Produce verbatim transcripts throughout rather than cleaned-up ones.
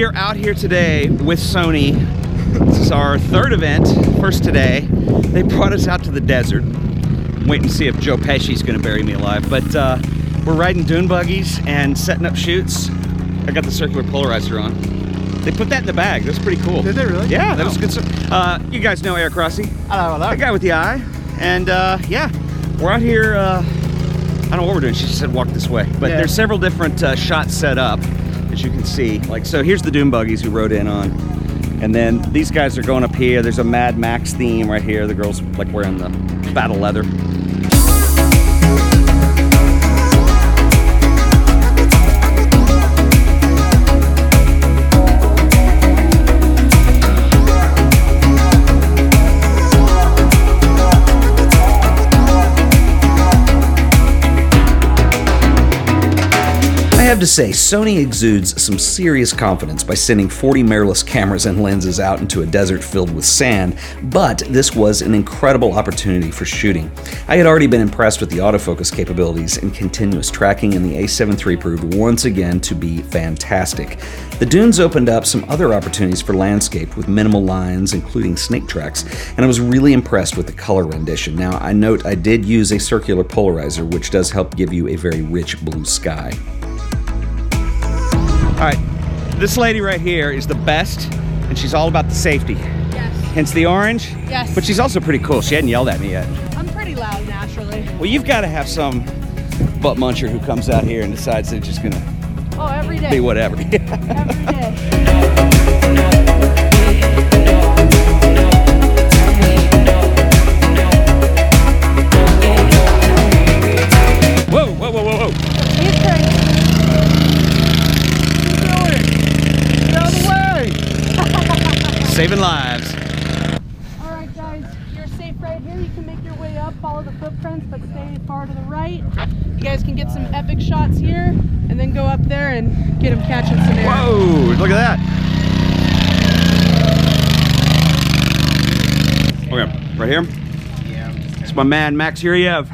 We are out here today with Sony. This is our third event, first today. They brought us out to the desert. I'm waiting to see if Joe Pesci's gonna bury me alive, but uh, we're riding dune buggies and setting up shoots. I got the circular polarizer on. They put that in the bag. That's pretty cool. Did they really? Yeah, that oh. was good stuff. Uh, you guys know Eric Rossi. Hello, hello. The guy with the eye. And uh, yeah, we're out here, uh, I don't know what we're doing. She just said walk this way. But yeah. There's several different uh, shots set up, as you can see. Like, so here's the dune buggies we rode in on. And then these guys are going up here. There's a Mad Max theme right here. The girls like wearing the battle leather. I have to say, Sony exudes some serious confidence by sending forty mirrorless cameras and lenses out into a desert filled with sand, but this was an incredible opportunity for shooting. I had already been impressed with the autofocus capabilities and continuous tracking, and the A seven three proved once again to be fantastic. The dunes opened up some other opportunities for landscape with minimal lines, including snake tracks, and I was really impressed with the color rendition. Now, I note I did use a circular polarizer, which does help give you a very rich blue sky. All right, this lady right here is the best, and she's all about the safety. Yes. Hence the orange. Yes. But she's also pretty cool. She hadn't yelled at me yet. I'm pretty loud, naturally. Well, you've got to have some butt muncher who comes out here and decides they're just going to oh, every day. Be whatever. Every day. Saving lives. All right, guys, you're safe right here. You can make your way up, follow the footprints, but stay far to the right. You guys can get some epic shots here, and then go up there and get them catching some air. Whoa, look at that. Okay, right here. Yeah. It's my man, Max Yerev.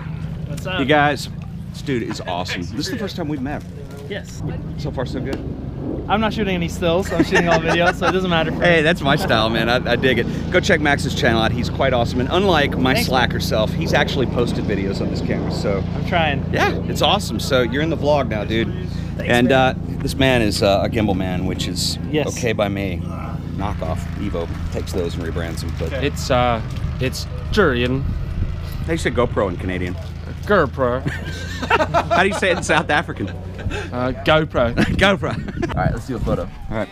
What's up? You guys, this dude is awesome. This is the first time we've met. Yes. So far, so good. I'm not shooting any stills, so I'm shooting all videos, so it doesn't matter. Hey, that's my style, man. I, I dig it. Go check Max's channel out. He's quite awesome. And unlike my Thanks. slacker self, he's actually posted videos on this camera, so. I'm trying. Yeah, it's awesome. So you're in the vlog now, dude. Thanks, and uh, this man is uh, a gimbal man, which is yes. okay by me. Knockoff Evo takes those and rebrands them. But okay. It's uh, it's Zhiyun. They say GoPro in Canadian. GoPro. How do you say it in South African? Uh, GoPro. GoPro. All right, let's do a photo. All right.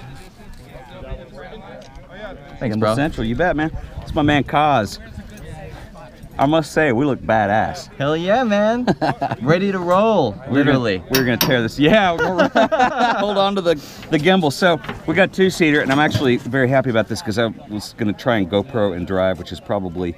Thanks, bro. Central, you bet, man. It's my man, Kaz. I must say, we look badass. Hell yeah, man. Ready to roll, literally. We're gonna, we're gonna tear this. Yeah, we're, hold on to the, the gimbal. So we got two-seater, and I'm actually very happy about this because I was gonna try and GoPro and drive, which is probably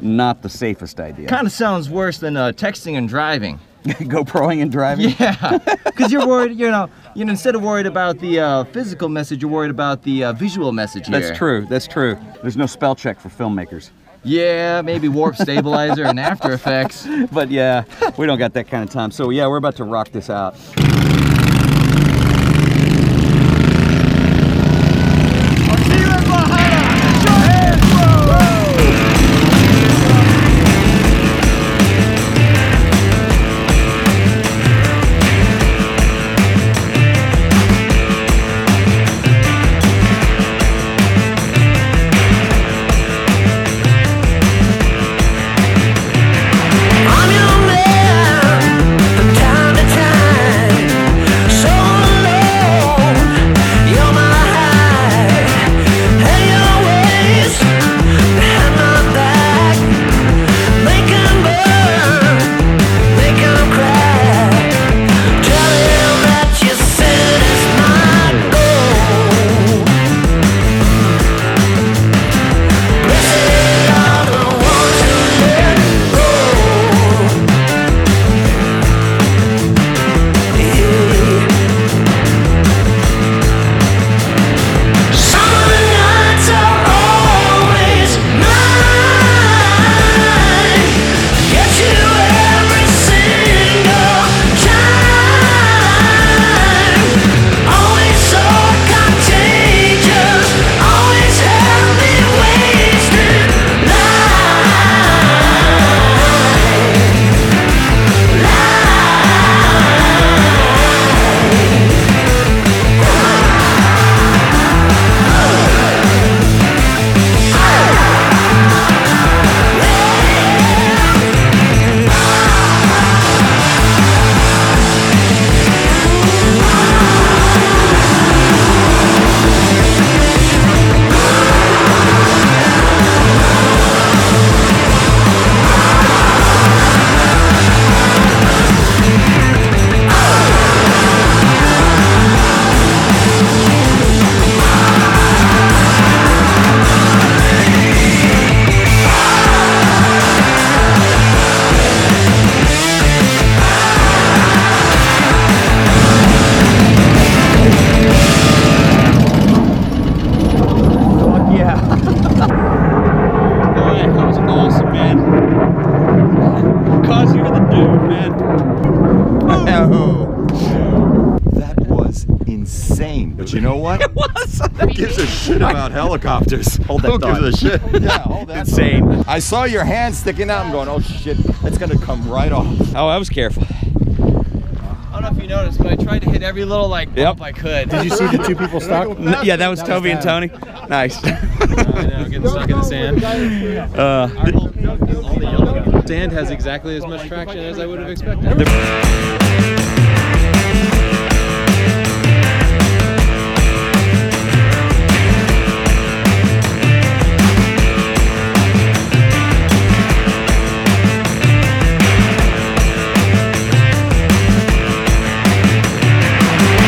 not the safest idea. Kind of sounds worse than uh, texting and driving. GoProing and driving? Yeah, because you're worried, you know, you know, instead of worried about the uh, physical message, you're worried about the uh, visual message here. That's true, that's true. There's no spell check for filmmakers. Yeah, maybe warp stabilizer and After Effects. But yeah, we don't got that kind of time. So yeah, we're about to rock this out. But you know what? It was. Who gives a shit about helicopters? Hold that Who thought. Gives a shit? Yeah, hold that Insane. Thought. I saw your hand sticking out. I'm going, oh shit, it's gonna come right off. Oh, I was careful. I don't know if you noticed, but I tried to hit every little like bump yep. I could. Did you see the two people stuck? No, yeah, that was that Toby was and Tony. Nice. I know, getting stuck in the sand. Uh, the, whole, the, all the yellow sand has exactly as much traction as I would have expected.